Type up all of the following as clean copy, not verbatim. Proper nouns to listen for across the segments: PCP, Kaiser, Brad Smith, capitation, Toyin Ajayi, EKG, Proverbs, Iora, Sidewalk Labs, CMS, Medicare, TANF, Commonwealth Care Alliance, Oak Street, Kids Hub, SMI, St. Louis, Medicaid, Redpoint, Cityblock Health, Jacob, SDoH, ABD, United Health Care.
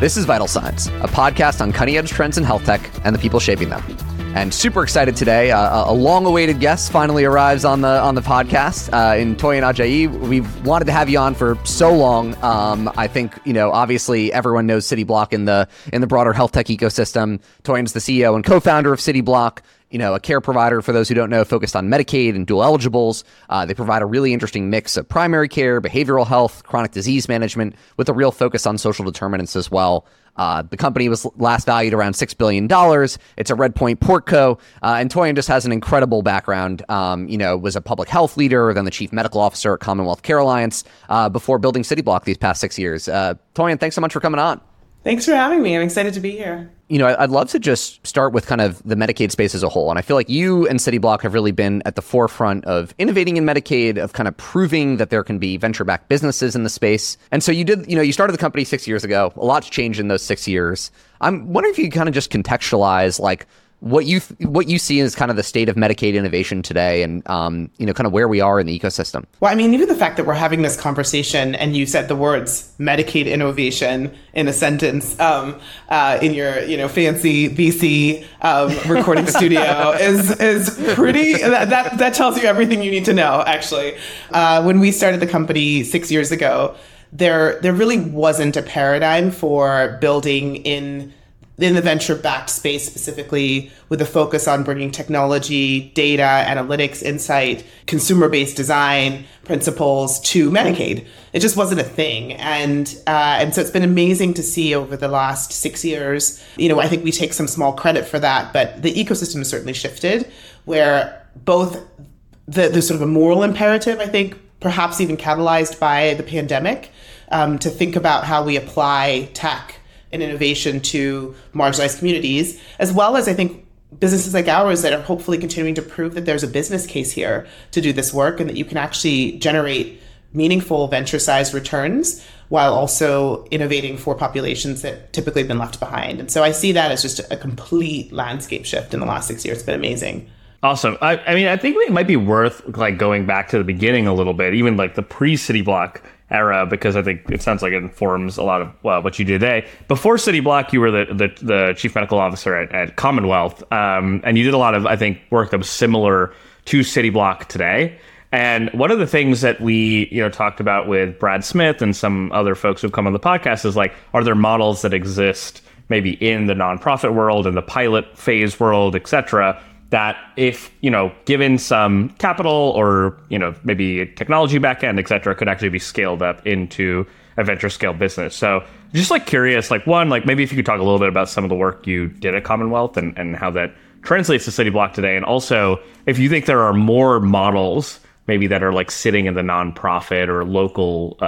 This is Vital Signs, a podcast on cutting-edge trends in health tech and the people shaping them. And super excited today, a long-awaited guest finally arrives on the podcast. In Toyin Ajayi, we've wanted to have you on for so long. I think obviously everyone knows Cityblock in the broader health tech ecosystem. Toyin's the CEO and co-founder of Cityblock, a care provider, for those who don't know, focused on Medicaid and dual eligibles. They provide a really interesting mix of primary care, behavioral health, chronic disease management, with a real focus on social determinants as well. The company was last valued around $6 billion. It's a Redpoint portco, and Toyin just has an incredible background. Was a public health leader, then the chief medical officer at Commonwealth Care Alliance, before building Cityblock these past 6 years. Toyin, thanks so much for coming on. Thanks for having me. I'm excited to be here. I'd love to just start with kind of the Medicaid space as a whole. And I feel like you and Cityblock have really been at the forefront of innovating in Medicaid, of kind of proving that there can be venture-backed businesses in the space. And so you started the company 6 years ago. A lot's changed in those 6 years. I'm wondering if you could kind of just contextualize like what you see as kind of the state of Medicaid innovation today and, kind of where we are in the ecosystem. Well, I mean, even the fact that we're having this conversation and you said the words Medicaid innovation in a sentence in your, fancy VC recording studio is pretty, that tells you everything you need to know, actually. When we started the company 6 years ago, there really wasn't a paradigm for building in the venture-backed space, specifically with a focus on bringing technology, data, analytics, insight, consumer-based design principles to Medicaid. It just wasn't a thing. And so it's been amazing to see over the last 6 years. I think we take some small credit for that, but the ecosystem has certainly shifted, where both the sort of a moral imperative, I think, perhaps even catalyzed by the pandemic, to think about how we apply tech and innovation to marginalized communities, as well as I think businesses like ours that are hopefully continuing to prove that there's a business case here to do this work and that you can actually generate meaningful venture-sized returns while also innovating for populations that typically have been left behind. And so I see that as just a complete landscape shift in the last 6 years. It's been amazing. Awesome. I think it might be worth like going back to the beginning a little bit, even like the pre-Cityblock era, because I think it sounds like it informs a lot of what you do today. Before Cityblock, you were the chief medical officer at Commonwealth, and you did a lot of, I think, work that was similar to Cityblock today. And one of the things that we talked about with Brad Smith and some other folks who've come on the podcast is like, are there models that exist maybe in the nonprofit world, in the pilot phase world, et cetera, that if, given some capital or, maybe a technology backend, et cetera, could actually be scaled up into a venture scale business. So just like curious, like one, like maybe if you could talk a little bit about some of the work you did at Commonwealth and how that translates to Cityblock today. And also if you think there are more models maybe that are like sitting in the nonprofit or local,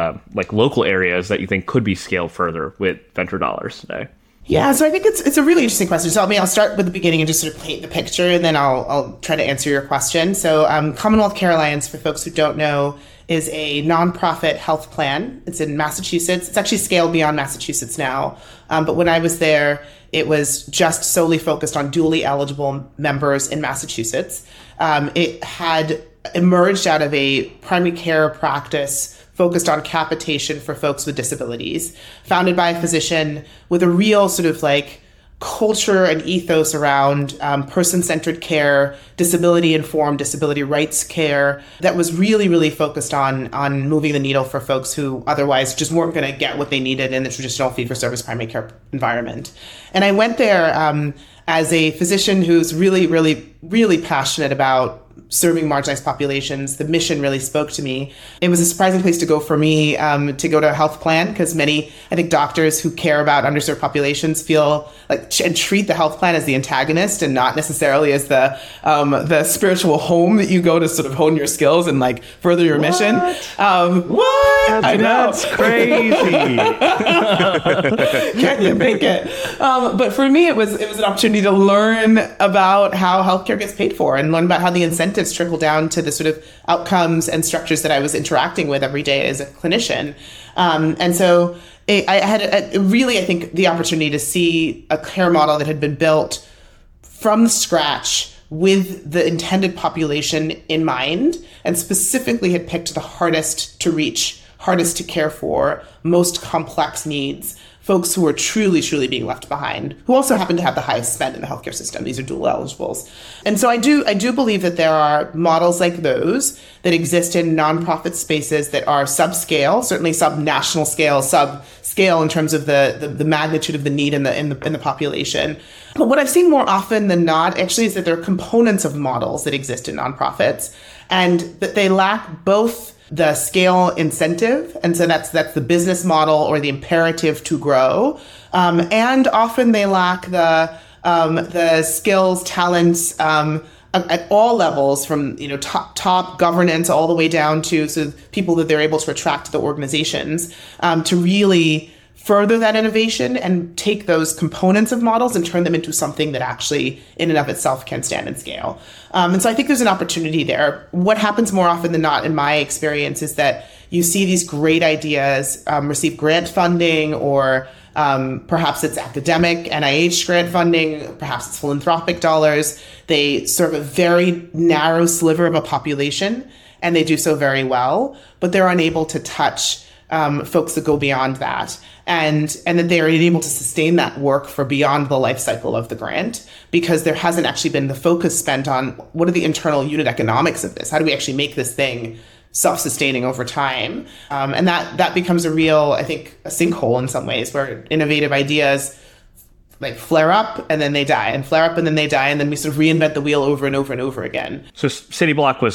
local areas that you think could be scaled further with venture dollars today. Yeah, so I think it's a really interesting question. So I'll start with the beginning and just sort of paint the picture, and then I'll try to answer your question. So Commonwealth Care Alliance, for folks who don't know, is a nonprofit health plan. It's in Massachusetts. It's actually scaled beyond Massachusetts now. But when I was there, it was just solely focused on dually eligible members in Massachusetts. It had emerged out of a primary care practice focused on capitation for folks with disabilities, founded by a physician with a real sort of like culture and ethos around person-centered care, disability-informed, disability rights care that was really, really focused on moving the needle for folks who otherwise just weren't going to get what they needed in the traditional fee-for-service primary care environment. And I went there as a physician who's really, really, really passionate about serving marginalized populations. The mission really spoke to me. It was a surprising place to go for me, to go to a health plan, because many, I think, doctors who care about underserved populations feel like and treat the health plan as the antagonist and not necessarily as the spiritual home that you go to sort of hone your skills and like further your mission. What? I know. That's crazy. Can't you make it? But for me, it was an opportunity to learn about how healthcare gets paid for and learn about how the incentives trickle down to the sort of outcomes and structures that I was interacting with every day as a clinician. And so I had the opportunity to see a care model that had been built from scratch with the intended population in mind, and specifically had picked the hardest to reach, hardest to care for, most complex needs, folks who are truly, truly being left behind, who also happen to have the highest spend in the healthcare system. These are dual eligibles. And so I do believe that there are models like those that exist in nonprofit spaces that are subscale, certainly sub-national scale, sub-scale in terms of the magnitude of the need in the population. But what I've seen more often than not actually is that there are components of models that exist in nonprofits and that they lack both the scale incentive, and so that's the business model or the imperative to grow, and often they lack the skills, talents at all levels, from top governance all the way down to sort of people that they're able to attract to the organizations to really further that innovation and take those components of models and turn them into something that actually in and of itself can stand and scale. And so I think there's an opportunity there. What happens more often than not in my experience is that you see these great ideas receive grant funding, or perhaps it's academic NIH grant funding, perhaps it's philanthropic dollars. They serve a very narrow sliver of a population and they do so very well, but they're unable to touch folks that go beyond that, and that they are able to sustain that work for beyond the life cycle of the grant, because there hasn't actually been the focus spent on what are the internal unit economics of this? How do we actually make this thing self-sustaining over time? And that becomes a real, I think, a sinkhole in some ways, where innovative ideas like flare up and then they die, and flare up and then they die, and then we sort of reinvent the wheel over and over and over again. So Cityblock was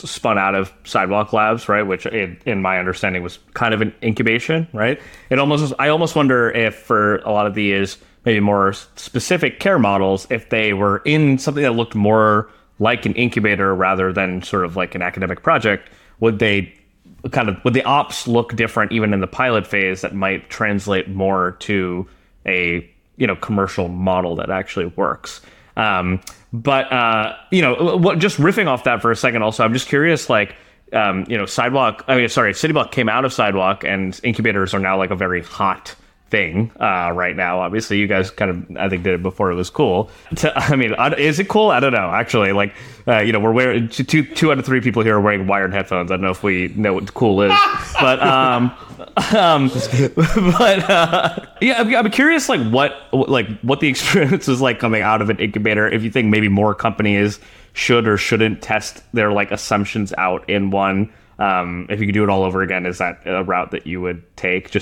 spun out of Sidewalk Labs, right? Which, in my understanding, was kind of an incubation, right? I almost wonder if for a lot of these maybe more specific care models, if they were in something that looked more like an incubator rather than sort of like an academic project, would the ops look different even in the pilot phase that might translate more to a commercial model that actually works. Just riffing off that for a second also, I'm just curious, Cityblock came out of Sidewalk, and incubators are now like a very hot thing right now. Obviously, you guys kind of, I think, did it before it was cool. Is it cool? I don't know. Actually, we're wearing two out of three people here are wearing wired headphones. I don't know if we know what cool is, but I'm curious, what the experience is like coming out of an incubator. If you think maybe more companies should or shouldn't test their assumptions out in one, if you could do it all over again, is that a route that you would take?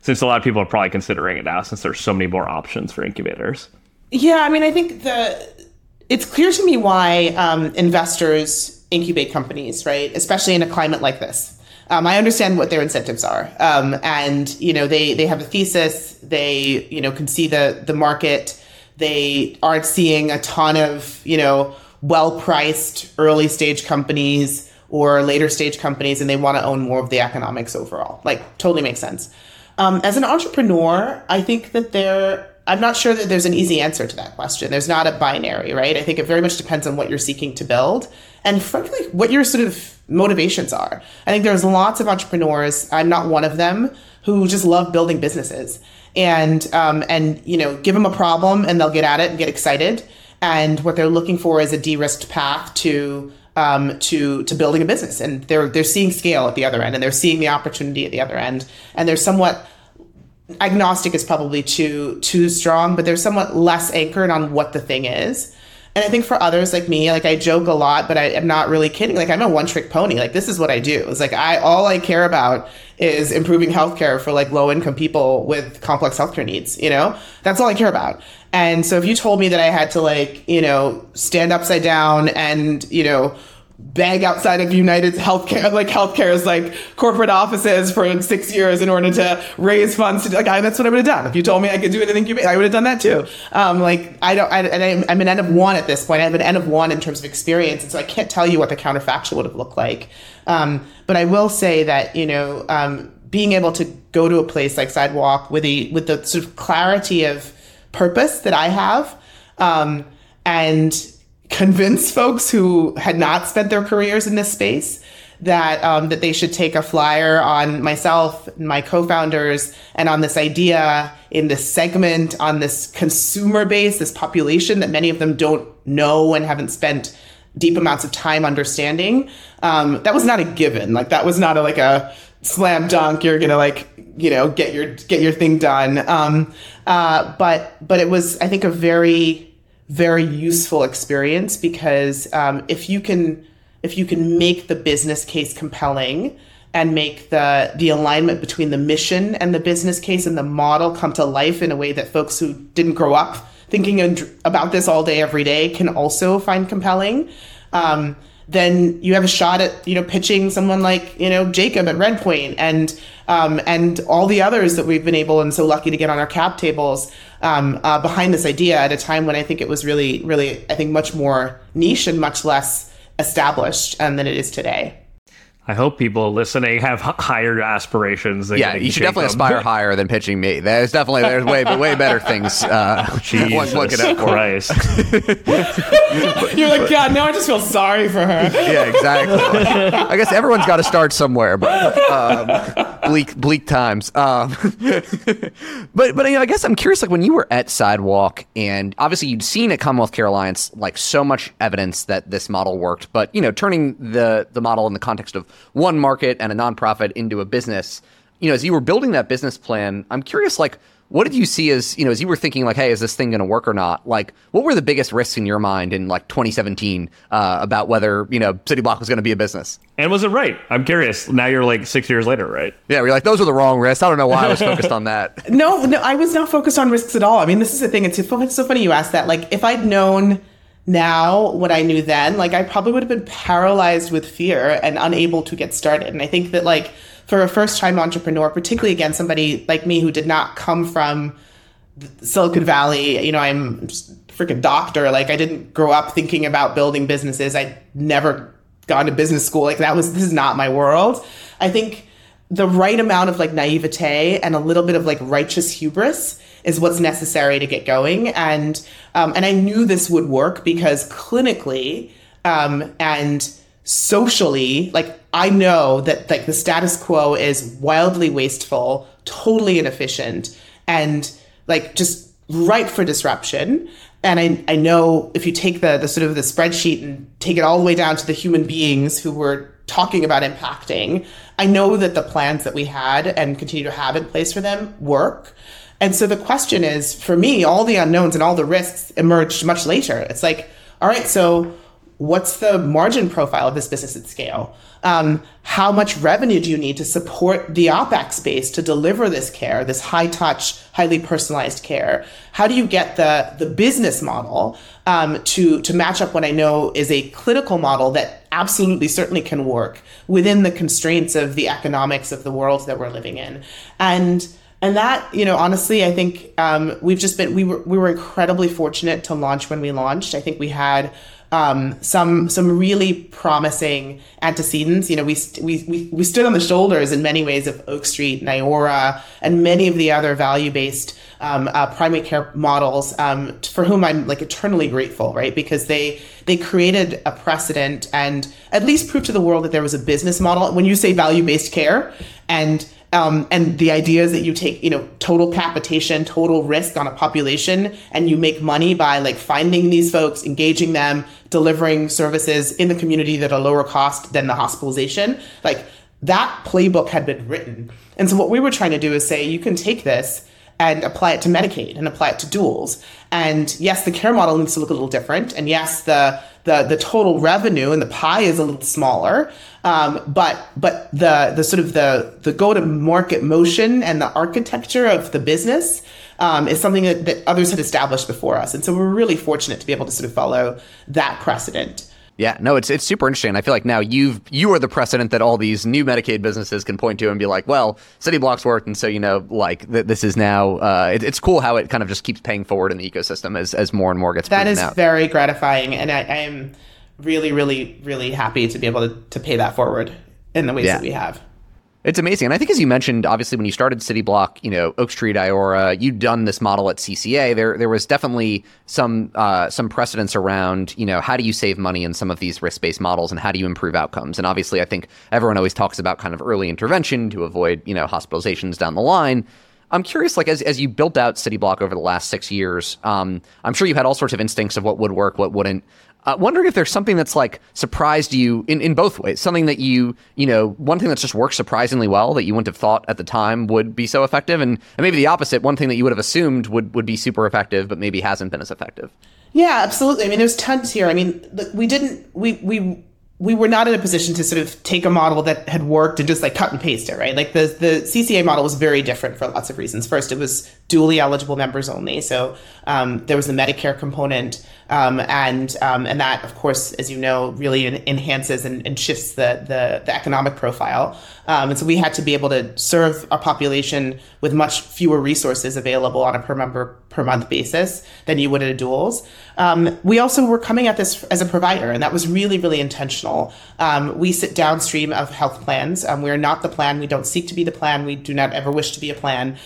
Since a lot of people are probably considering it now, since there's so many more options for incubators. Yeah, I think it's clear to me why investors incubate companies, right? Especially in a climate like this. I understand what their incentives are. They have a thesis. They, can see the market. They aren't seeing a ton of, well-priced early stage companies or later stage companies, and they want to own more of the economics overall. Totally makes sense. As an entrepreneur, I think that I'm not sure that there's an easy answer to that question. There's not a binary, right? I think it very much depends on what you're seeking to build and, frankly, what your sort of motivations are. I think there's lots of entrepreneurs, I'm not one of them, who just love building businesses. And give them a problem and they'll get at it and get excited. And what they're looking for is a de-risked path to building a business, and they're seeing scale at the other end, and they're seeing the opportunity at the other end, and they're somewhat agnostic is probably too strong, but they're somewhat less anchored on what the thing is. And I think for others like me, I joke a lot, but I am not really kidding. I'm a one-trick pony. This is what I do. It's all I care about is improving healthcare for low-income people with complex healthcare needs. That's all I care about. And so if you told me that I had to stand upside down and beg outside of United Health Care, healthcare's corporate offices for 6 years in order to raise funds to that's what I would have done. If you told me I could do it in an incubator, I would have done that too. I'm an N of one at this point. I have an N of one in terms of experience, and so I can't tell you what the counterfactual would have looked like. But I will say that being able to go to a place like Sidewalk with the sort of clarity of purpose that I have, and convince folks who had not spent their careers in this space that they should take a flyer on myself, my co-founders, and on this idea in this segment, on this consumer base, this population that many of them don't know and haven't spent deep amounts of time understanding. That was not a given. That was not a slam dunk, you're gonna get your thing done. But it was, I think, a very, very useful experience, because if you can make the business case compelling and make the alignment between the mission and the business case and the model come to life in a way that folks who didn't grow up thinking about this all day, every day, can also find compelling, then you have a shot at, pitching someone like, Jacob at Redpoint and all the others that we've been able and so lucky to get on our cap tables, behind this idea at a time when I think it was really, really, I think much more niche and much less established than it is today. I hope people listening have higher aspirations. Yeah, you should definitely aspire higher than pitching me. There's way better things. Jesus Christ. You're like, God, now I just feel sorry for her. Yeah, exactly. I guess everyone's got to start somewhere, but bleak times. But I guess I'm curious, when you were at Sidewalk, and obviously you'd seen at Commonwealth Care Alliance so much evidence that this model worked, but turning the model in the context of one market and a nonprofit into a business, as you were building that business plan, I'm curious, what did you see as, as you were thinking, hey, is this thing going to work or not? What were the biggest risks in your mind in 2017 about whether, Cityblock was going to be a business? And was it right? I'm curious. Now you're 6 years later, right? Yeah, we're those were the wrong risks. I don't know why I was focused on that. No, I was not focused on risks at all. This is the thing. It's so funny you asked that. If I'd known now what I knew then, I probably would have been paralyzed with fear and unable to get started. And I think that for a first-time entrepreneur, particularly again somebody like me who did not come from Silicon Valley, I'm just a freaking doctor. I didn't grow up thinking about building businesses. I'd never gone to business school. This is not my world. I think the right amount of naivete and a little bit of righteous hubris is what's necessary to get going. And I knew this would work because clinically and socially, I know that the status quo is wildly wasteful, totally inefficient, and just ripe for disruption. And I know if you take the sort of the spreadsheet and take it all the way down to the human beings who were talking about impacting, I know that the plans that we had and continue to have in place for them work. And so the question is, for me, all the unknowns and all the risks emerged much later. It's all right, so what's the margin profile of this business at scale? How much revenue do you need to support the OpEx base to deliver this care, this high-touch, highly personalized care? How do you get the business model to match up what I know is a clinical model that absolutely certainly can work within the constraints of the economics of the world that we're living in? And that, honestly, I think we were incredibly fortunate to launch when we launched. I think we had some really promising antecedents. We stood on the shoulders in many ways of Oak Street and Iora and many of the other value-based primary care models for whom I'm eternally grateful, right? Because they created a precedent and at least proved to the world that there was a business model. When you say value-based care and the idea is that you take, total capitation, total risk on a population, and you make money by finding these folks, engaging them, delivering services in the community that are lower cost than the hospitalization. That playbook had been written. And so what we were trying to do is say, you can take this and apply it to Medicaid and apply it to duals. And yes, the care model needs to look a little different. And yes, the total revenue and the pie is a little smaller. But the sort of the go-to-market motion and the architecture of the business is something that others had established before us. And so we're really fortunate to be able to sort of follow that precedent. Yeah, no, it's super interesting. I feel now you are the precedent that all these new Medicaid businesses can point to and be well, Cityblock's worked, and so this is now. It's cool how it kind of just keeps paying forward in the ecosystem as more and more gets. That is out. Very gratifying, and I am really, really, really happy to be able to pay that forward in the ways that we have. It's amazing. And I think, as you mentioned, obviously, when you started Cityblock, Oak Street, Iora, you'd done this model at CCA. There was definitely some precedence around, how do you save money in some of these risk-based models and how do you improve outcomes? And obviously, I think everyone always talks about kind of early intervention to avoid, hospitalizations down the line. I'm curious, as you built out Cityblock over the last 6 years, I'm sure you had all sorts of instincts of what would work, what wouldn't. Wondering if there's something that's like surprised you in both ways, something that one thing that's just worked surprisingly well that you wouldn't have thought at the time would be so effective, and maybe the opposite, one thing that you would have assumed would be super effective, but maybe hasn't been as effective. Yeah, absolutely. I mean, there's tons here. I mean, we were not in a position to sort of take a model that had worked and just like cut and paste it, right? Like the CCA model was very different for lots of reasons. First, it was dually eligible members only. So there was the Medicare component. And that, of course, as you know, really enhances and shifts the economic profile. And so we had to be able to serve a population with much fewer resources available on a per member per month basis than you would at a duals. We also were coming at this as a provider, and that was really, really intentional. We sit downstream of health plans. We are not the plan. We don't seek to be the plan. We do not ever wish to be a plan.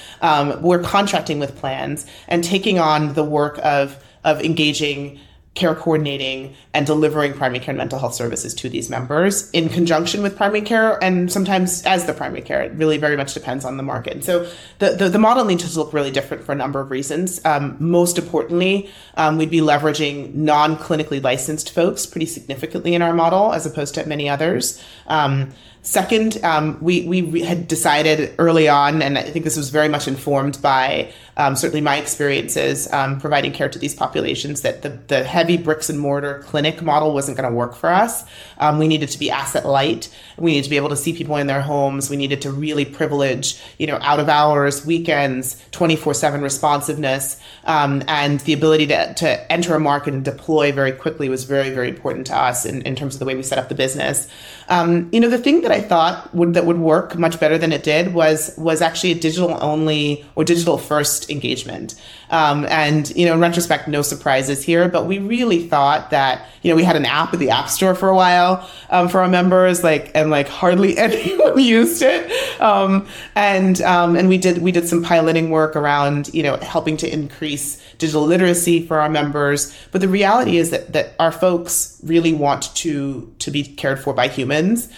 We're contracting with plans and taking on the work of engaging, care coordinating, and delivering primary care and mental health services to these members in conjunction with primary care and sometimes as the primary care. It really very much depends on the market. And so the model needs to look really different for a number of reasons. Most importantly, we'd be leveraging non-clinically licensed folks pretty significantly in our model as opposed to many others. Second, we had decided early on, and I think this was very much informed by certainly my experiences providing care to these populations, that the heavy bricks and mortar clinic model wasn't going to work for us. We needed to be asset light. We needed to be able to see people in their homes. We needed to really privilege, out of hours, weekends, 24/7 responsiveness, and the ability to enter a market and deploy very quickly was very, very important to us in terms of the way we set up the business. The thing that I thought would work much better than it did was actually a digital only or digital first engagement. And in retrospect, no surprises here, but we really thought that, we had an app at the App Store for a while for our members, and hardly anyone used it. And we did some piloting work around, helping to increase digital literacy for our members. But the reality is that our folks really want to be cared for by humans,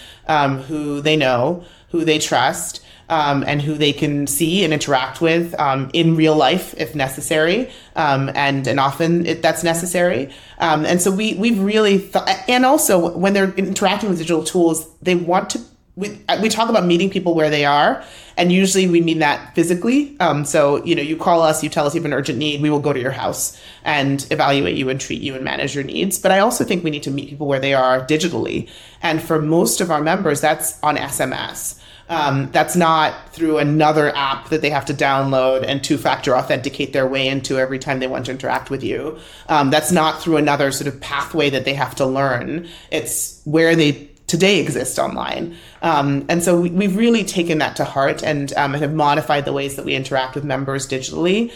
who they know, who they trust, and who they can see and interact with in real life if necessary, and often that's necessary. And so we've really thought, and also when they're interacting with digital tools, they want to. We talk about meeting people where they are, and usually we mean that physically. So you call us, you tell us you have an urgent need, we will go to your house and evaluate you and treat you and manage your needs. But I also think we need to meet people where they are digitally. And for most of our members, that's on SMS. That's not through another app that they have to download and two-factor authenticate their way into every time they want to interact with you. That's not through another sort of pathway that they have to learn. It's where they today exist online. And so we've really taken that to heart and have modified the ways that we interact with members digitally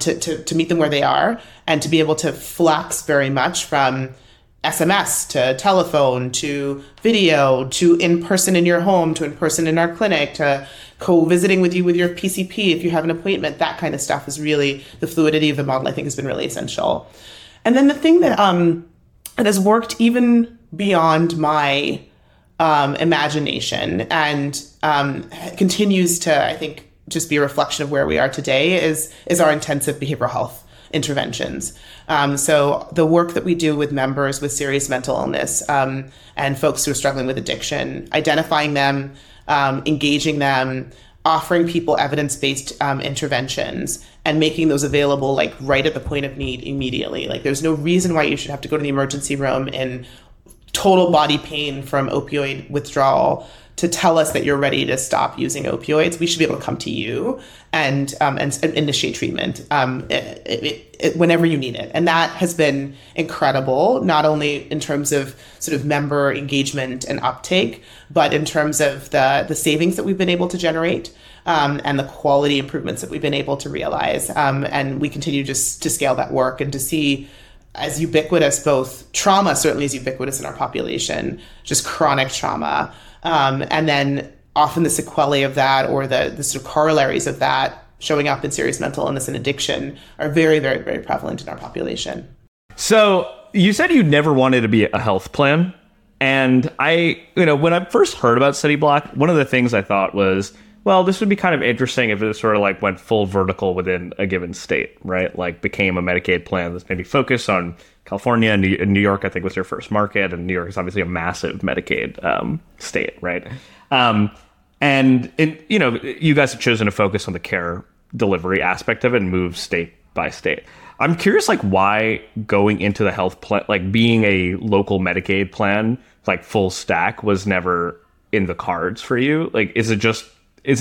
to meet them where they are and to be able to flex very much from SMS to telephone to video to in-person in your home to in-person in our clinic to co-visiting with you with your PCP if you have an appointment. That kind of stuff is really the fluidity of the model, I think, has been really essential. And then the thing that that has worked even beyond my imagination and continues to, I think, just be a reflection of where we are today is our intensive behavioral health interventions. So the work that we do with members with serious mental illness and folks who are struggling with addiction, identifying them, engaging them, offering people evidence-based interventions and making those available like right at the point of need immediately. Like there's no reason why you should have to go to the emergency room in total body pain from opioid withdrawal to tell us that you're ready to stop using opioids. We should be able to come to you and initiate treatment whenever you need it. And that has been incredible, not only in terms of sort of member engagement and uptake, but in terms of the savings that we've been able to generate and the quality improvements that we've been able to realize. And we continue just to scale that work and to see as ubiquitous, both trauma certainly is ubiquitous in our population, just chronic trauma. And then often the sequelae of that or the sort of corollaries of that showing up in serious mental illness and addiction are very, very, very prevalent in our population. So you said you never wanted to be a health plan. And I, when I first heard about Cityblock, one of the things I thought was, well, this would be kind of interesting if it sort of like went full vertical within a given state, right? Like became a Medicaid plan that's maybe focused on California and New York, I think, was their first market. And New York is obviously a massive Medicaid state, right? And, it, you know, you guys have chosen to focus on the care delivery aspect of it and move state by state. I'm curious, like, why going into the health plan, like being a local Medicaid plan, like full stack was never in the cards for you. Like, is it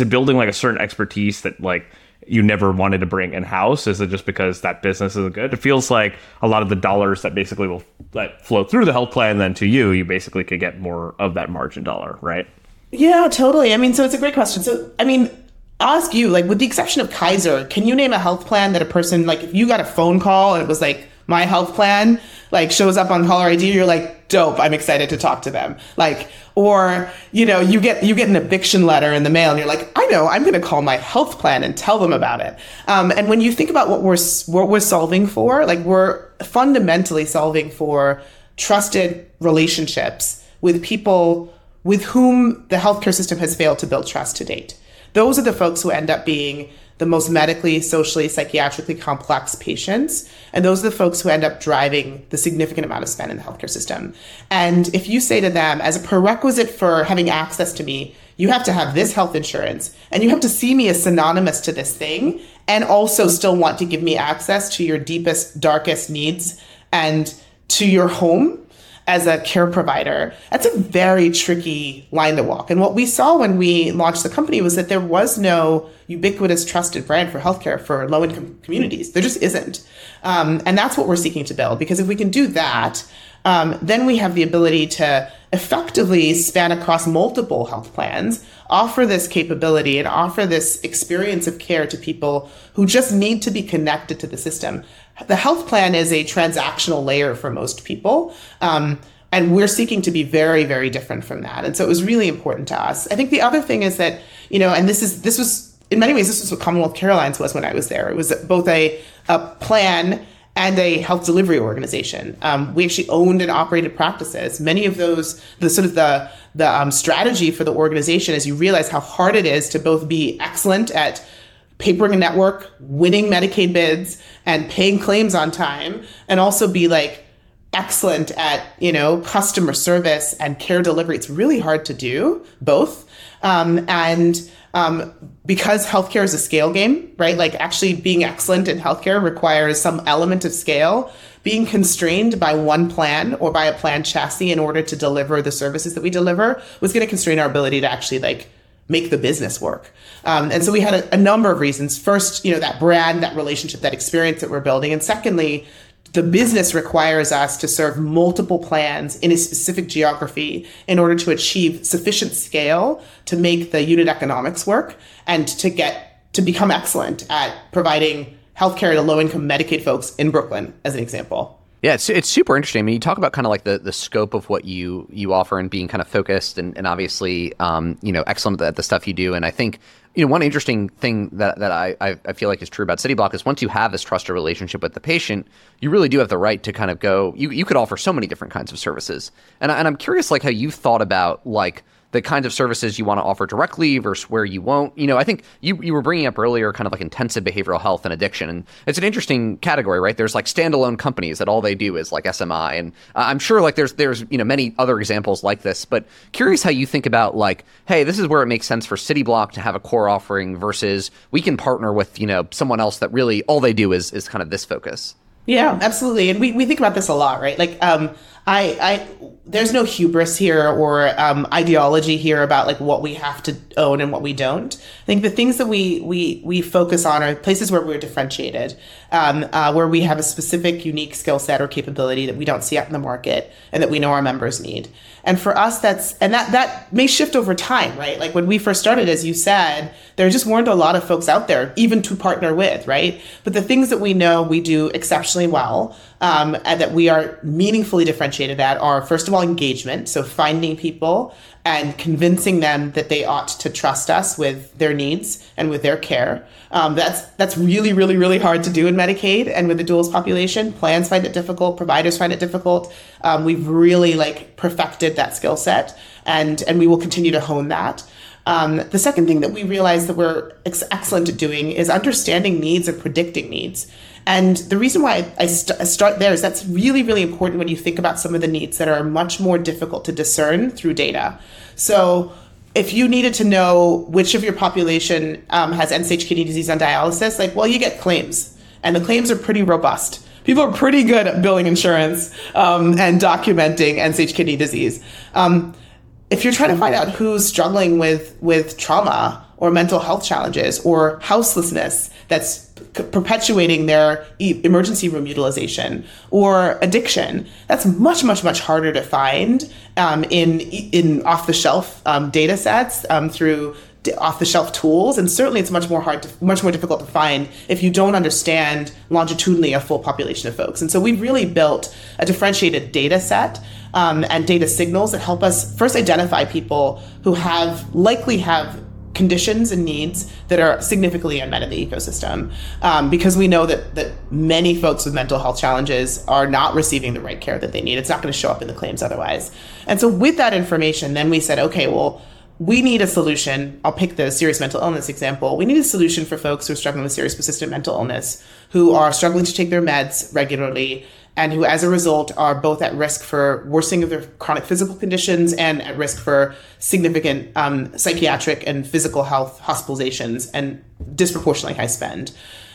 building like a certain expertise that like you never wanted to bring in house? Is it just because that business isn't good? It feels like a lot of the dollars that basically will that flow through the health plan then to you, you basically could get more of that margin dollar, right? Yeah, totally. I mean, so it's a great question. So, I mean, I'll ask you, like, with the exception of Kaiser, can you name a health plan that a person, like, if you got a phone call and it was like, my health plan, like, shows up on caller ID, you're like, dope, I'm excited to talk to them. Like, or, you know, you get an eviction letter in the mail and you're like, I know, I'm going to call my health plan and tell them about it. And when you think about what we're solving for, like, we're fundamentally solving for trusted relationships with people with whom the healthcare system has failed to build trust to date. Those are the folks who end up being the most medically, socially, psychiatrically complex patients. And those are the folks who end up driving the significant amount of spend in the healthcare system. And if you say to them, as a prerequisite for having access to me, you have to have this health insurance and you have to see me as synonymous to this thing and also still want to give me access to your deepest, darkest needs and to your home as a care provider, that's a very tricky line to walk. And what we saw when we launched the company was that there was no ubiquitous trusted brand for healthcare for low-income communities. There just isn't. And that's what we're seeking to build, because if we can do that, then we have the ability to effectively span across multiple health plans, offer this capability and offer this experience of care to people who just need to be connected to the system. The health plan is a transactional layer for most people, and we're seeking to be very, very different from that. And so it was really important to us. I think the other thing is that, you know, and this was in many ways, this was what Commonwealth Care Alliance was when I was there. It was both a plan and a health delivery organization. We actually owned and operated practices. Many of those, the sort of the strategy for the organization is you realize how hard it is to both be excellent at papering a network, winning Medicaid bids, and paying claims on time, and also be like excellent at, you know, customer service and care delivery. It's really hard to do both. Because healthcare is a scale game, right? Like actually being excellent in healthcare requires some element of scale. Being constrained by one plan or by a plan chassis in order to deliver the services that we deliver was going to constrain our ability to actually like make the business work. And so we had a number of reasons. First, you know, that brand, that relationship, that experience that we're building. And secondly, the business requires us to serve multiple plans in a specific geography in order to achieve sufficient scale to make the unit economics work and to get to become excellent at providing healthcare to low-income Medicaid folks in Brooklyn, as an example. Yeah, it's super interesting. I mean, you talk about kind of like the scope of what you offer and being kind of focused and obviously, you know, excellent at the stuff you do. And I think, you know, one interesting thing that I feel like is true about Cityblock is once you have this trusted relationship with the patient, you really do have the right to kind of go, you could offer so many different kinds of services. And I'm curious, like, how you've thought about, like, the kinds of services you want to offer directly versus where you won't. You know, I think you were bringing up earlier kind of like intensive behavioral health and addiction. And it's an interesting category, right? There's like standalone companies that all they do is like SMI. And I'm sure like there's, you know, many other examples like this, but curious how you think about like, hey, this is where it makes sense for Cityblock to have a core offering versus we can partner with, you know, someone else that really all they do is kind of this focus. Yeah, absolutely. And we think about this a lot, right? Like, there's no hubris here or ideology here about like what we have to own and what we don't. I think the things that we focus on are places where we're differentiated, where we have a specific, unique skill set or capability that we don't see out in the market and that we know our members need. And for us, that may shift over time, right? Like when we first started, as you said, there just weren't a lot of folks out there even to partner with, right? But the things that we know we do exceptionally well, and that we are meaningfully differentiated at are, first of all, engagement. So finding people and convincing them that they ought to trust us with their needs and with their care. That's really, really, really hard to do in Medicaid and with the duals population. Plans find it difficult. Providers find it difficult. We've really like perfected that skill set and we will continue to hone that. The second thing that we realize that we're excellent at doing is understanding needs and predicting needs. And the reason why I start there is that's really, really important when you think about some of the needs that are much more difficult to discern through data. So if you needed to know which of your population has end-stage kidney disease on dialysis, you get claims. And the claims are pretty robust. People are pretty good at billing insurance and documenting end-stage kidney disease. If you're trying to find out who's struggling with trauma or mental health challenges or houselessness that's perpetuating their emergency room utilization or addiction, that's much, much, much harder to find in off-the-shelf data sets through off-the-shelf tools, and certainly it's much more difficult to find if you don't understand longitudinally a full population of folks. And so we've really built a differentiated data set and data signals that help us first identify people who likely have conditions and needs that are significantly unmet in the ecosystem, because we know that many folks with mental health challenges are not receiving the right care that they need. It's not going to show up in the claims otherwise. And so with that information, then we said, okay, well, we need a solution. I'll pick the serious mental illness example. We need a solution for folks who are struggling with serious persistent mental illness, who are struggling to take their meds regularly, and who, as a result, are both at risk for worsening of their chronic physical conditions and at risk for significant psychiatric and physical health hospitalizations and disproportionately high spend.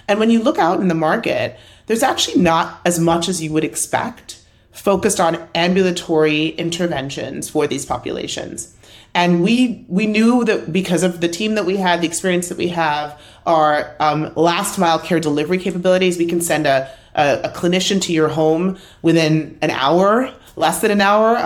And when you look out in the market, there's actually not as much as you would expect focused on ambulatory interventions for these populations. And we knew that because of the team that we had, the experience that we have, our last mile care delivery capabilities, we can send a clinician to your home within an hour, less than an hour,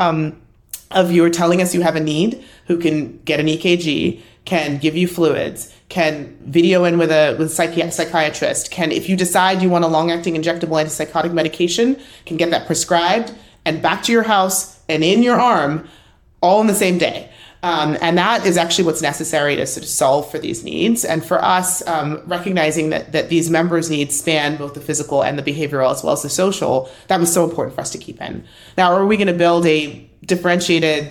of your telling us you have a need, who can get an EKG, can give you fluids, can video in with a psychiatrist, can, if you decide you want a long-acting injectable antipsychotic medication, can get that prescribed and back to your house and in your arm all in the same day. And that is actually what's necessary to sort of solve for these needs. And for us, recognizing that these members' needs span both the physical and the behavioral as well as the social, that was so important for us to keep in. Now, are we going to build a differentiated,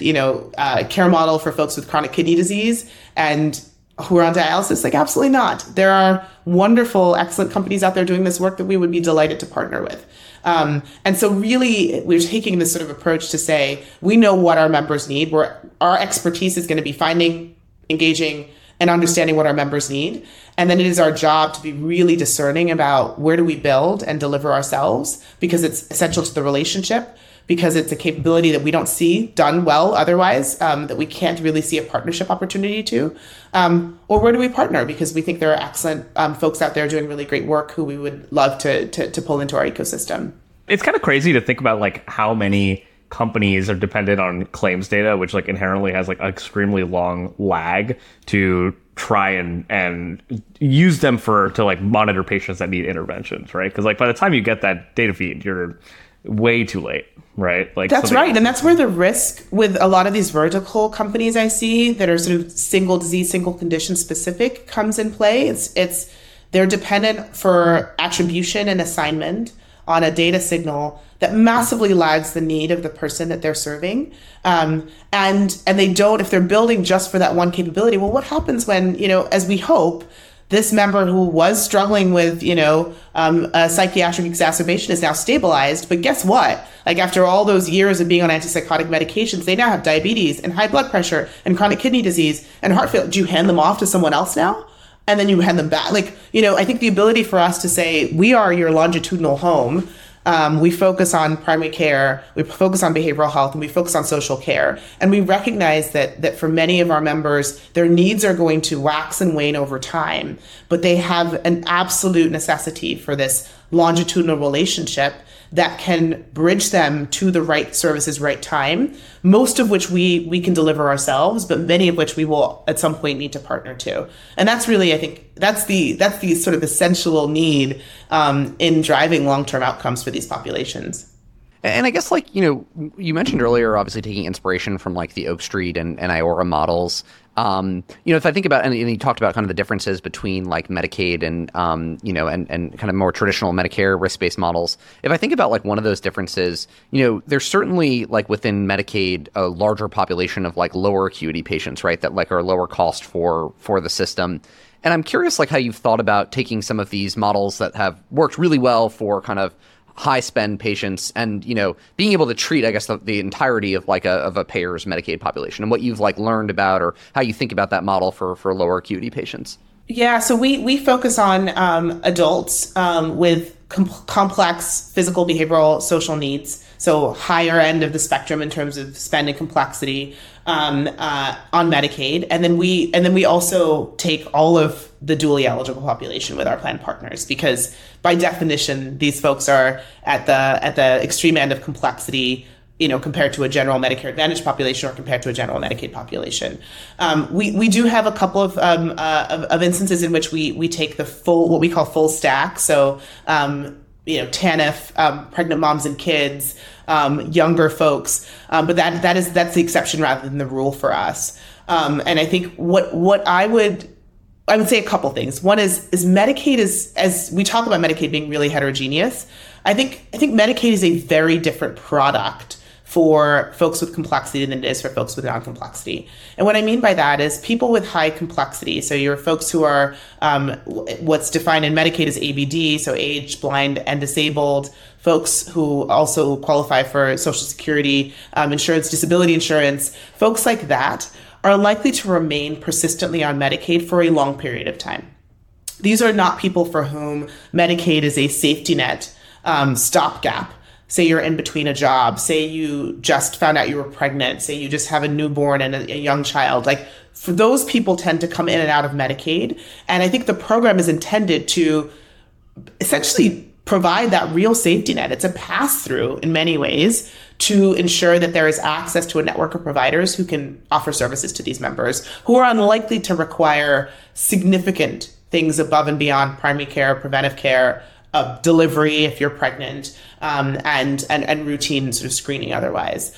care model for folks with chronic kidney disease and who are on dialysis? Absolutely not. There are wonderful, excellent companies out there doing this work that we would be delighted to partner with. And so really, we're taking this sort of approach to say, we know what our members need. Our expertise is going to be finding, engaging, and understanding what our members need. And then it is our job to be really discerning about where do we build and deliver ourselves, because it's essential to the relationship, because it's a capability that we don't see done well otherwise, that we can't really see a partnership opportunity to. Or where do we partner? Because we think there are excellent folks out there doing really great work who we would love to pull into our ecosystem. It's kind of crazy to think about how many companies are dependent on claims data, which inherently has an extremely long lag to try and use them to monitor patients that need interventions, right? Because by the time you get that data feed, you're way too late. Right. That's right. And that's where the risk with a lot of these vertical companies I see that are sort of single disease, single condition specific comes in play. It's they're dependent for attribution and assignment on a data signal that massively lags the need of the person that they're serving. And they don't, if they're building just for that one capability, well, what happens when, as we hope, this member who was struggling with, a psychiatric exacerbation is now stabilized. But guess what? After all those years of being on antipsychotic medications, they now have diabetes and high blood pressure and chronic kidney disease and heart failure. Do you hand them off to someone else now? And then you hand them back. I think the ability for us to say, we are your longitudinal home. We focus on primary care, we focus on behavioral health, and we focus on social care. And we recognize that for many of our members, their needs are going to wax and wane over time, but they have an absolute necessity for this longitudinal relationship that can bridge them to the right services, right time, most of which we can deliver ourselves, but many of which we will at some point need to partner to. And that's really, I think, that's the sort of essential need in driving long-term outcomes for these populations. And I guess, like, you know, you mentioned earlier, obviously taking inspiration from like the Oak Street and Iora models. You know, if I think about, and you talked about kind of the differences between like Medicaid and, you know, and kind of more traditional Medicare risk-based models. If I think about like one of those differences, you know, there's certainly like within Medicaid, a larger population of like lower acuity patients, right, that like are lower cost for the system. And I'm curious, like, how you've thought about taking some of these models that have worked really well for kind of high spend patients and, you know, being able to treat, I guess, the entirety of like a payer's Medicaid population, and what you've like learned about or how you think about that model for lower acuity patients. Yeah, so we focus on adults with complex physical, behavioral, social needs. So higher end of the spectrum in terms of spend and complexity on Medicaid. And then we also take all of the dually eligible population with our plan partners, because by definition, these folks are at the extreme end of complexity, you know, compared to a general Medicare Advantage population or compared to a general Medicaid population. We do have a couple of instances in which we take the full, what we call full stack. So, you know, TANF, pregnant moms and kids, younger folks. But that's the exception rather than the rule for us. And I think what I would say a couple things. One is Medicaid is, as we talk about Medicaid being really heterogeneous, I think Medicaid is a very different product for folks with complexity than it is for folks with non-complexity. And what I mean by that is people with high complexity, so your folks who are what's defined in Medicaid as ABD, so aged, blind, and disabled, folks who also qualify for Social Security insurance, disability insurance, folks like that are likely to remain persistently on Medicaid for a long period of time. These are not people for whom Medicaid is a safety net, stopgap. Say you're in between a job, say you just found out you were pregnant, say you just have a newborn and a young child. Like, for those people tend to come in and out of Medicaid. And I think the program is intended to essentially provide that real safety net. It's a pass-through in many ways to ensure that there is access to a network of providers who can offer services to these members who are unlikely to require significant things above and beyond primary care, preventive care, delivery if you're pregnant, and routine sort of screening otherwise,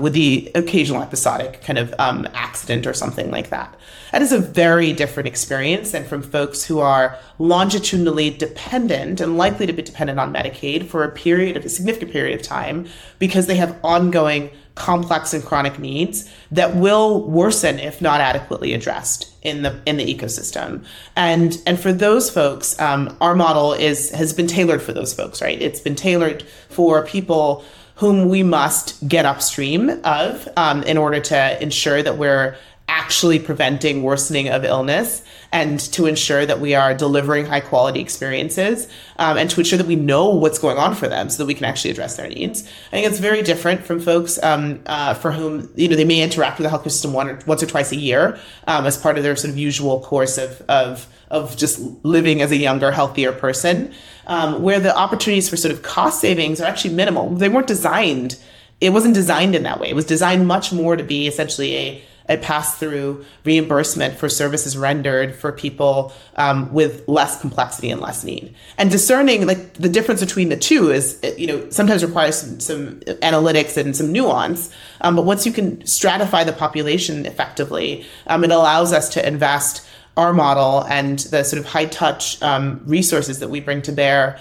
with the occasional episodic kind of accident or something like that. That is a very different experience than from folks who are longitudinally dependent and likely to be dependent on Medicaid for a significant period of time because they have ongoing complex and chronic needs that will worsen if not adequately addressed in the ecosystem. And for those folks, our model has been tailored for those folks, right? It's been tailored for people whom we must get upstream of in order to ensure that we're actually preventing worsening of illness, and to ensure that we are delivering high quality experiences, and to ensure that we know what's going on for them so that we can actually address their needs. I think it's very different from folks for whom, you know, they may interact with the healthcare system once or twice a year as part of their sort of usual course of just living as a younger, healthier person, where the opportunities for sort of cost savings are actually minimal. They weren't designed. It wasn't designed in that way. It was designed much more to be essentially a pass-through reimbursement for services rendered for people with less complexity and less need. And discerning, like, the difference between the two is, you know, sometimes requires some analytics and some nuance. But once you can stratify the population effectively, it allows us to invest our model and the sort of high-touch resources that we bring to bear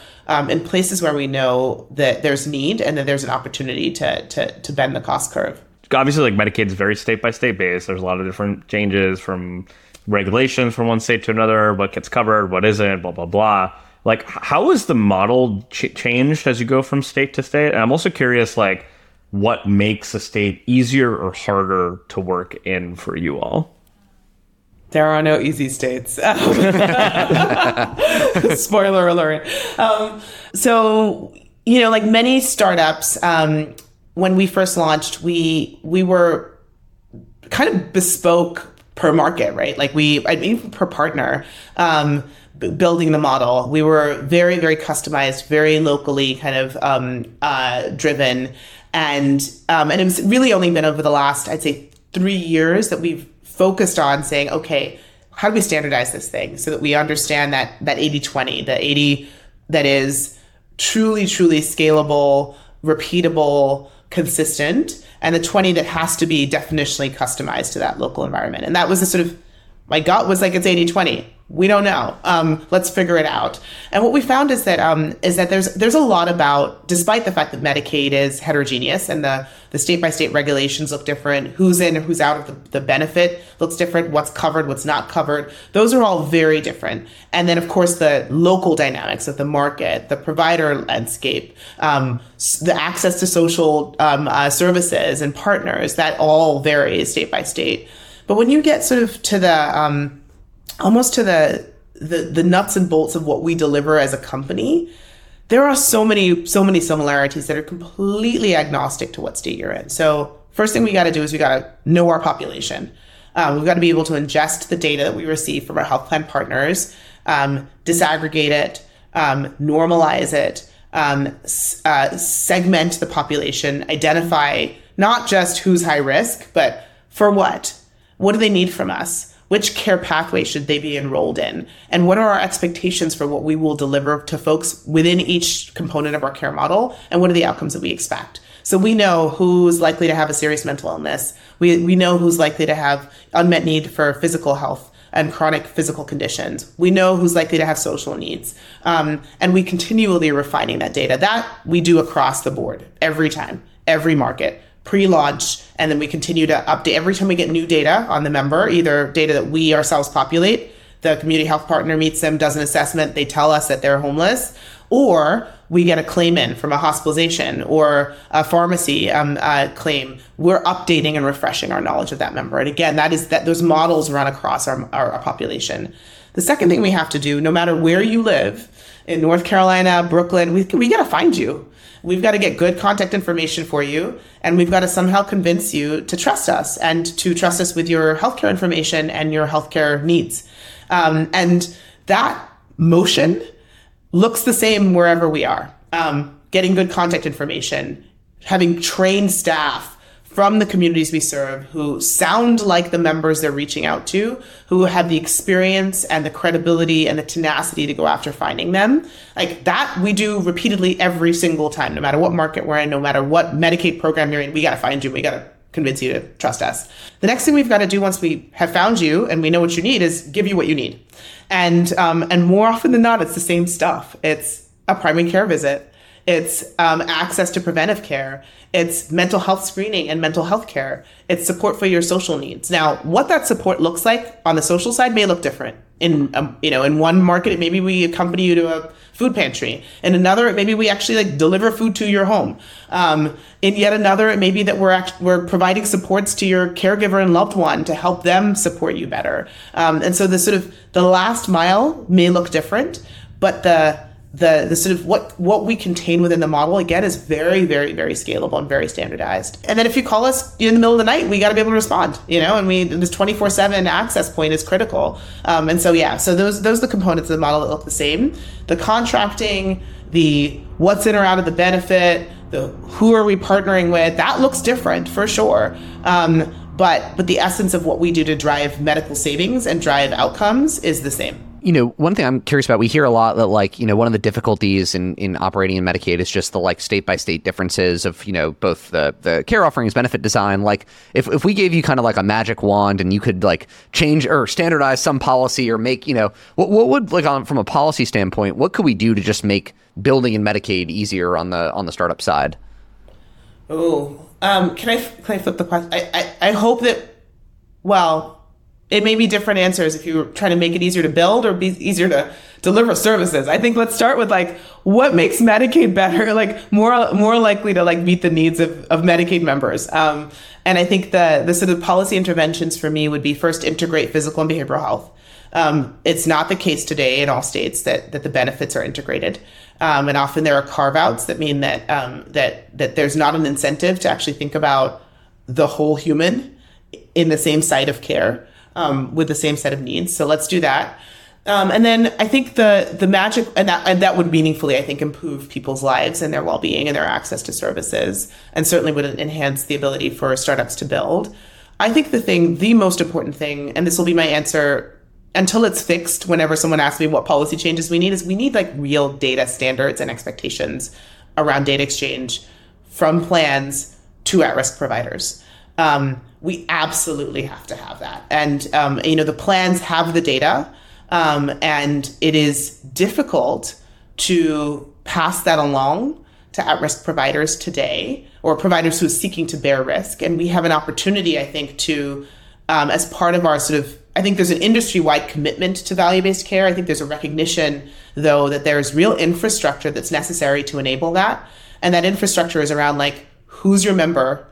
in places where we know that there's need and that there's an opportunity to bend the cost curve. Obviously, like, Medicaid is very state by state based. There's a lot of different changes from regulations from one state to another, what gets covered, what isn't, blah, blah, blah. Like, how is the model changed as you go from state to state? And I'm also curious, like, what makes a state easier or harder to work in for you all? There are no easy states. Spoiler alert. So, you know, like many startups, when we first launched, we were kind of bespoke per market, right? Like per partner, building the model. We were very, very customized, very locally kind of driven. And it's really only been over the last, I'd say, 3 years that we've focused on saying, okay, how do we standardize this thing so that we understand that 80-20, the 80 that is truly, truly scalable repeatable, consistent, and the 20 that has to be definitionally customized to that local environment. And that was the sort of, my gut was like, it's 80-20. We don't know. Let's figure it out. And what we found is that there's a lot about, despite the fact that Medicaid is heterogeneous and the state-by-state regulations look different, who's in, who's out of the benefit looks different, what's covered, what's not covered. Those are all very different. And then, of course, the local dynamics of the market, the provider landscape, the access to social services and partners, that all varies state-by-state. But when you get sort of to the... almost to the nuts and bolts of what we deliver as a company, there are so many similarities that are completely agnostic to what state you're in. So first thing we got to do is we got to know our population. We've got to be able to ingest the data that we receive from our health plan partners, disaggregate it, normalize it, segment the population, identify not just who's high risk, but for what do they need from us? Which care pathway should they be enrolled in? And what are our expectations for what we will deliver to folks within each component of our care model? And what are the outcomes that we expect? So we know who's likely to have a serious mental illness. We know who's likely to have unmet need for physical health and chronic physical conditions. We know who's likely to have social needs. And we continually are refining that data. That we do across the board, every time, every market, pre-launch, and then we continue to update every time we get new data on the member, either data that we ourselves populate, the community health partner meets them, does an assessment, they tell us that they're homeless, or we get a claim in from a hospitalization or a pharmacy claim. We're updating and refreshing our knowledge of that member. And again, those models run across our population. The second thing we have to do, no matter where you live, in North Carolina, Brooklyn, we got to find you. We've got to get good contact information for you, and we've got to somehow convince you to trust us and to trust us with your healthcare information and your healthcare needs. And that motion looks the same wherever we are. Getting good contact information, having trained staff from the communities we serve who sound like the members they're reaching out to, who have the experience and the credibility and the tenacity to go after finding them. Like that we do repeatedly every single time, no matter what market we're in, no matter what Medicaid program you're in, we got to find you. We got to convince you to trust us. The next thing we've got to do once we have found you and we know what you need is give you what you need. And more often than not, it's the same stuff. It's a primary care visit. It's access to preventive care. It's mental health screening and mental health care. It's support for your social needs. Now, what that support looks like on the social side may look different. In one market, maybe we accompany you to a food pantry. In another, maybe we actually deliver food to your home. In yet another, it may be that we're providing supports to your caregiver and loved one to help them support you better. And so the sort of the last mile may look different, but the sort of what we contain within the model, again, is very, very, very scalable and very standardized. And then if you call us in the middle of the night, we got to be able to respond, and this 24/7 access point is critical. So those are the components of the model that look the same. The contracting, the what's in or out of the benefit, the who are we partnering with, that looks different for sure. But the essence of what we do to drive medical savings and drive outcomes is the same. One thing I'm curious about, we hear a lot that one of the difficulties in operating in Medicaid is just the state by state differences of, both the care offerings, benefit design. If we gave you kind of a magic wand and you could change or standardize some policy or make, what would from a policy standpoint, what could we do to just make building in Medicaid easier on the startup side? Oh, can I flip the question? I hope that, it may be different answers if you're trying to make it easier to build or be easier to deliver services. I think let's start with what makes Medicaid better, more likely to meet the needs of Medicaid members. And I think the sort of policy interventions for me would be first integrate physical and behavioral health. It's not the case today in all states that the benefits are integrated. And often there are carve-outs that mean that there's not an incentive to actually think about the whole human in the same site of care. With the same set of needs. So let's do that. And then I think the magic, and that would meaningfully, I think, improve people's lives and their well-being and their access to services, and certainly would enhance the ability for startups to build. I think the most important thing, and this will be my answer until it's fixed whenever someone asks me what policy changes we need, is we need real data standards and expectations around data exchange, from plans to at-risk providers. We absolutely have to have that. And, you know, the plans have the data, and it is difficult to pass that along to at-risk providers today, or providers who are seeking to bear risk. And we have an opportunity, I think, to, as part of our sort of, I think there's an industry-wide commitment to value-based care. I think there's a recognition, though, that there's real infrastructure that's necessary to enable that. And that infrastructure is around, like, who's your member?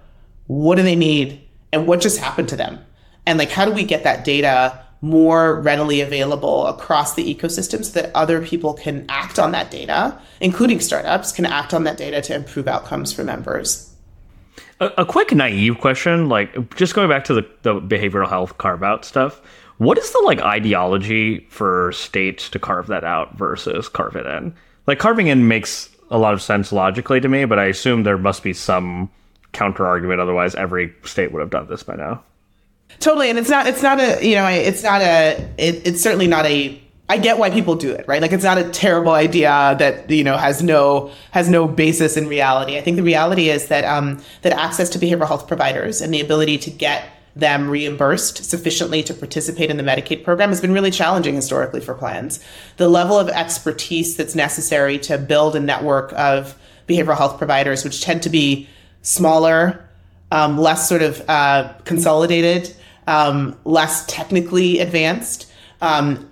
What do they need? And what just happened to them? And, like, how do we get that data more readily available across the ecosystem so that other people can act on that data, including startups, can act on that data to improve outcomes for members? A quick naive question, like just going back to the behavioral health carve-out stuff, what is the like ideology for states to carve that out versus carve it in? Like carving in makes a lot of sense logically to me, but I assume there must be some counter argument. Otherwise, every state would have done this by now. Totally. And it's certainly not I get why people do it, right? Like, it's not a terrible idea that, you know, has no basis in reality. I think the reality is that that access to behavioral health providers and the ability to get them reimbursed sufficiently to participate in the Medicaid program has been really challenging historically for plans. The level of expertise that's necessary to build a network of behavioral health providers, which tend to be smaller, less sort of consolidated, less technically advanced,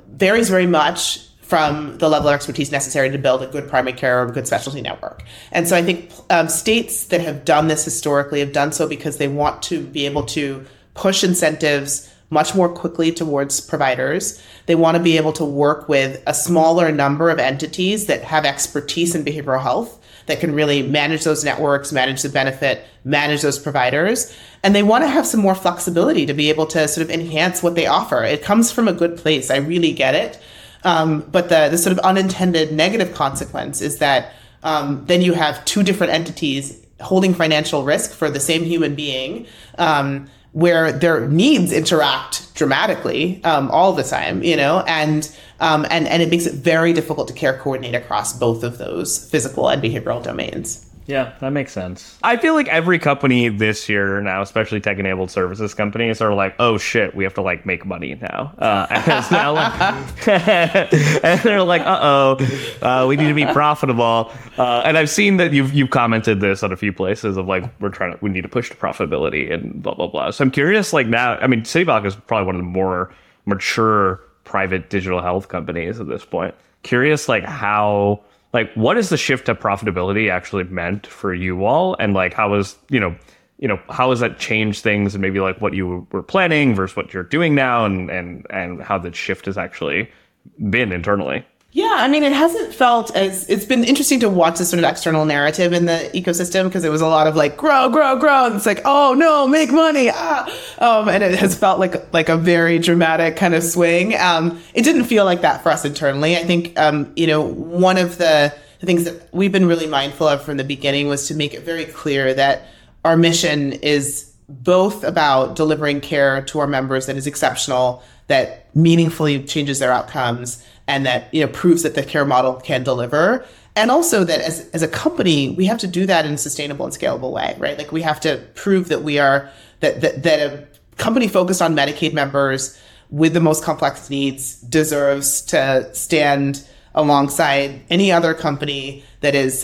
varies very much from the level of expertise necessary to build a good primary care or a good specialty network. And so I think states that have done this historically have done so because they want to be able to push incentives much more quickly towards providers. They want to be able to work with a smaller number of entities that have expertise in behavioral health that can really manage those networks, manage the benefit, manage those providers. And they want to have some more flexibility to be able to sort of enhance what they offer. It comes from a good place. I really get it. But the sort of unintended negative consequence is that then you have two different entities holding financial risk for the same human being, where their needs interact dramatically all the time, you know, and it makes it very difficult to care coordinate across both of those physical and behavioral domains. Yeah, that makes sense. I feel like every company this year now, especially tech-enabled services companies, are like, oh shit, we have to like make money now. And they're like, we need to be profitable. And I've seen that you've commented this on a few places of like, we need to push to profitability and blah, blah, blah. So I'm curious, like now, I mean, Cityblock is probably one of the more mature private digital health companies at this point. Curious, like how... Like, what is the shift to profitability actually meant for you all? And like, how has that changed things and maybe like what you were planning versus what you're doing now and how the shift has actually been internally? Yeah, I mean, it hasn't felt as, it's been interesting to watch this sort of external narrative in the ecosystem because it was a lot of like, grow, grow, grow. And it's like, oh no, make money. And it has felt like a very dramatic kind of swing. It didn't feel like that for us internally. I think, you know, one of the things that we've been really mindful of from the beginning was to make it very clear that our mission is both about delivering care to our members that is exceptional, that meaningfully changes their outcomes, and that, you know, proves that the care model can deliver. And also that as a company, we have to do that in a sustainable and scalable way, right? Like we have to prove that we are, that a company focused on Medicaid members with the most complex needs deserves to stand alongside any other company that is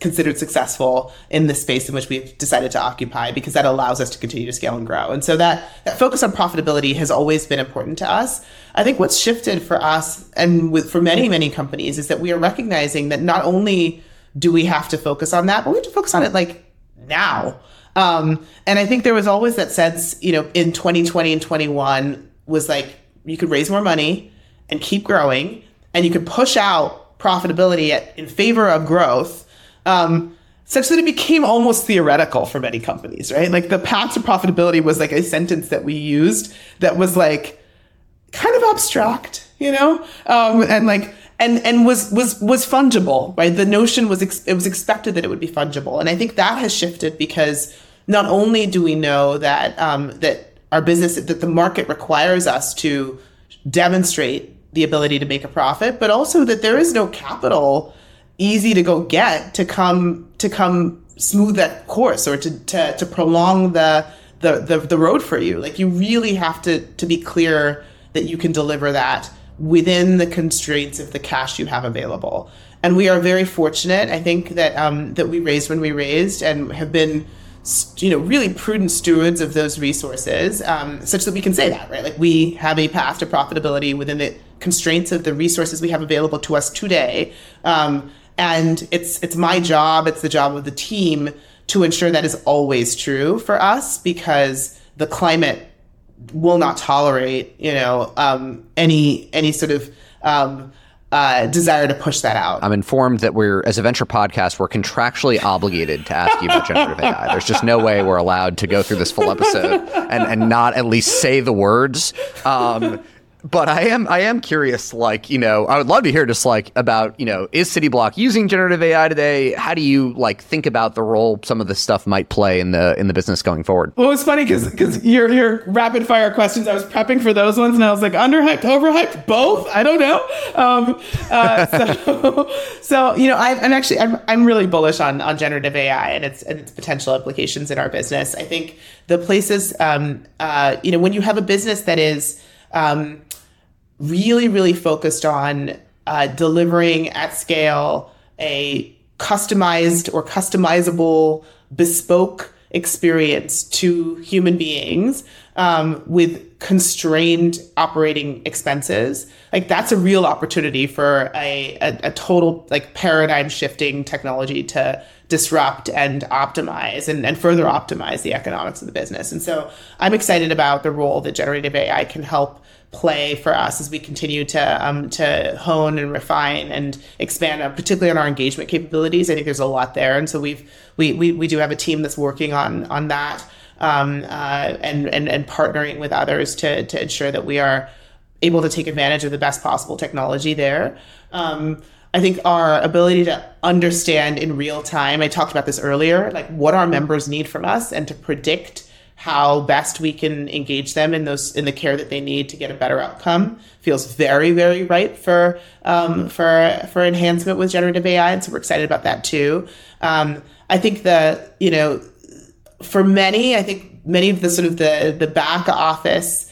considered successful in the space in which we've decided to occupy, because that allows us to continue to scale and grow. And so that focus on profitability has always been important to us. I think what's shifted for us and for many, many companies is that we are recognizing that not only do we have to focus on that, but we have to focus on it like now. And I think there was always that sense, you know, in 2020 and 21 was like, you could raise more money and keep growing, and you could push out profitability in favor of growth, such that it became almost theoretical for many companies, right? Like the path to profitability was like a sentence that we used that was like kind of abstract, you know, and was fungible, right? The notion was it was expected that it would be fungible, and I think that has shifted because not only do we know that that the market requires us to demonstrate the ability to make a profit, but also that there is no capital easy to go get to come to come smooth that course or to prolong the road for you. Like, you really have to be clear that you can deliver that within the constraints of the cash you have available. And we are very fortunate, I think, that that we raised when we raised and have been, really prudent stewards of those resources, such that we can say that, right? Like, we have a path to profitability within the constraints of the resources we have available to us today. And it's my job, it's the job of the team to ensure that is always true for us, because the climate will not tolerate, any sort of desire to push that out. I'm informed that as a venture podcast, we're contractually obligated to ask you about generative AI. There's just no way we're allowed to go through this full episode and not at least say the words. But I am curious, I would love to hear just about, is Cityblock using generative AI today? How do you think about the role some of this stuff might play in the business going forward? Well, it's funny because your rapid fire questions, I was prepping for those ones and I was like, underhyped, overhyped, both? I don't know. I'm really bullish on generative AI and its potential applications in our business. I think the places, when you have a business that is, really, really focused on delivering at scale a customized or customizable bespoke experience to human beings with constrained operating expenses. Like, that's a real opportunity for a total paradigm shifting technology to disrupt and optimize and further optimize the economics of the business. And so I'm excited about the role that generative AI can help play for us as we continue to hone and refine and expand, particularly on our engagement capabilities. I think there's a lot there, and so we do have a team that's working on that and partnering with others to ensure that we are able to take advantage of the best possible technology there. I think our ability to understand in real time, I talked about this earlier, what our members need from us, and to predict how best we can engage them in the care that they need to get a better outcome, feels very, very ripe for enhancement with generative AI, and so we're excited about that too. I think many of the sort of the back office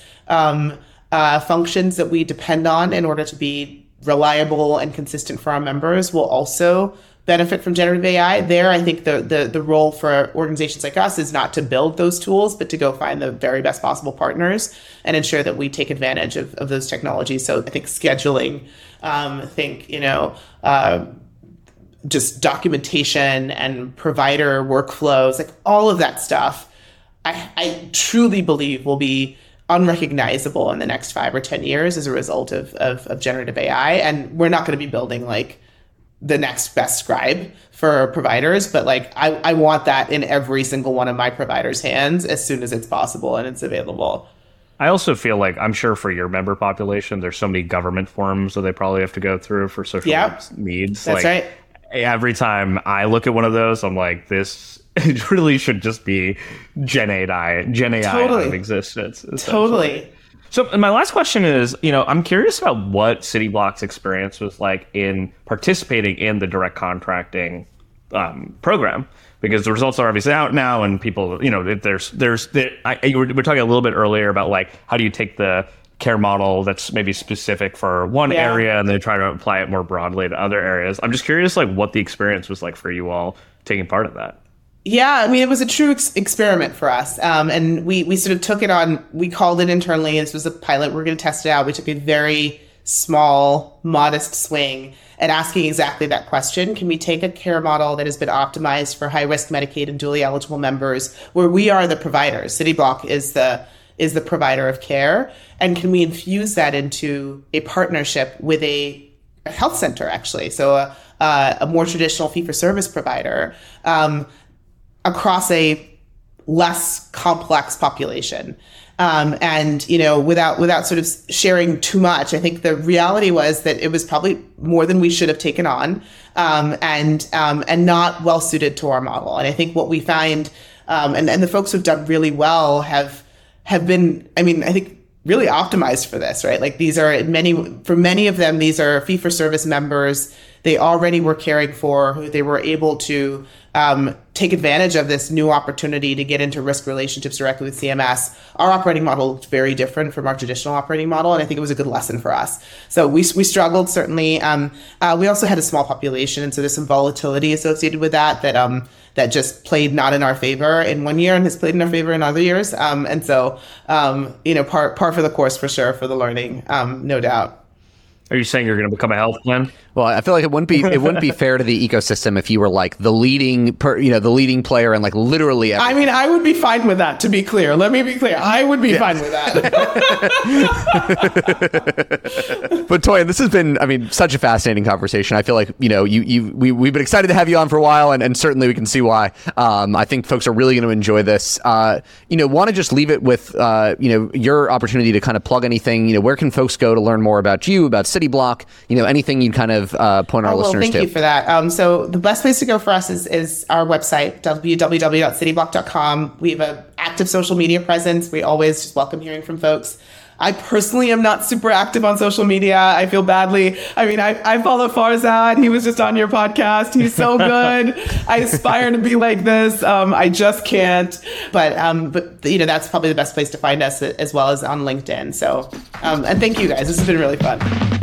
functions that we depend on in order to be reliable and consistent for our members will also benefit from generative AI. There, I think the role for organizations like us is not to build those tools, but to go find the very best possible partners and ensure that we take advantage of those technologies. So I think scheduling, just documentation and provider workflows, all of that stuff, I truly believe will be unrecognizable in the next 5 or 10 years as a result of generative AI. And we're not going to be building the next best scribe for providers, but I want that in every single one of my providers' hands as soon as it's possible and it's available. I also feel I'm sure for your member population, there's so many government forms that they probably have to go through for social needs. That's right. Every time I look at one of those, I'm like, it really should just be Gen AI totally. Out of existence. Totally. So my last question is, I'm curious about what Cityblock's experience was like in participating in the direct contracting program, because the results are obviously out now, and people, we were talking a little bit earlier about how do you take the care model that's maybe specific for one area and then try to apply it more broadly to other areas. I'm just curious, what the experience was like for you all taking part of that. Yeah, it was a true experiment for us. And we sort of took it on, we called it internally, this was a pilot, we're going to test it out. We took a very small, modest swing at asking exactly that question. Can we take a care model that has been optimized for high-risk Medicaid and dually eligible members, where we are the providers, Cityblock is the provider of care, and can we infuse that into a partnership with a health center, actually, so a more traditional fee-for-service provider, across a less complex population. Without sort of sharing too much, I think the reality was that it was probably more than we should have taken on, and not well suited to our model. And I think what we find, and the folks who've done really well have been, I think really optimized for this, right? These are for many of them, these are fee-for-service members they already were caring for, who they were able to take advantage of this new opportunity to get into risk relationships directly with CMS. Our operating model is very different from our traditional operating model, and I think it was a good lesson for us. So we struggled, certainly. We also had a small population, and so there's some volatility associated with that just played not in our favor in one year and has played in our favor in other years. And so, par for the course for sure, for the learning, no doubt. Are you saying you're going to become a health plan? Well, I feel like it wouldn't be fair to the ecosystem if you were like the leading player and like literally everything. I mean, I would be fine with that, to be clear. Let me be clear. I would be fine with that. But Toyin, this has been, I mean, such a fascinating conversation. I feel like, we've been excited to have you on for a while, and certainly we can see why. I think folks are really going to enjoy this. Want to just leave it with, your opportunity to kind of plug anything. Where can folks go to learn more about you, about Cityblock, anything you'd kind of point our listeners to. Thank you for that. So the best place to go for us is our website, www.cityblock.com. We have an active social media presence. We always just welcome hearing from folks. I personally am not super active on social media. I feel badly. I mean, I follow Farzad. He was just on your podcast. He's so good. I aspire to be like this. I just can't. But that's probably the best place to find us, as well as on LinkedIn. So, and thank you guys. This has been really fun.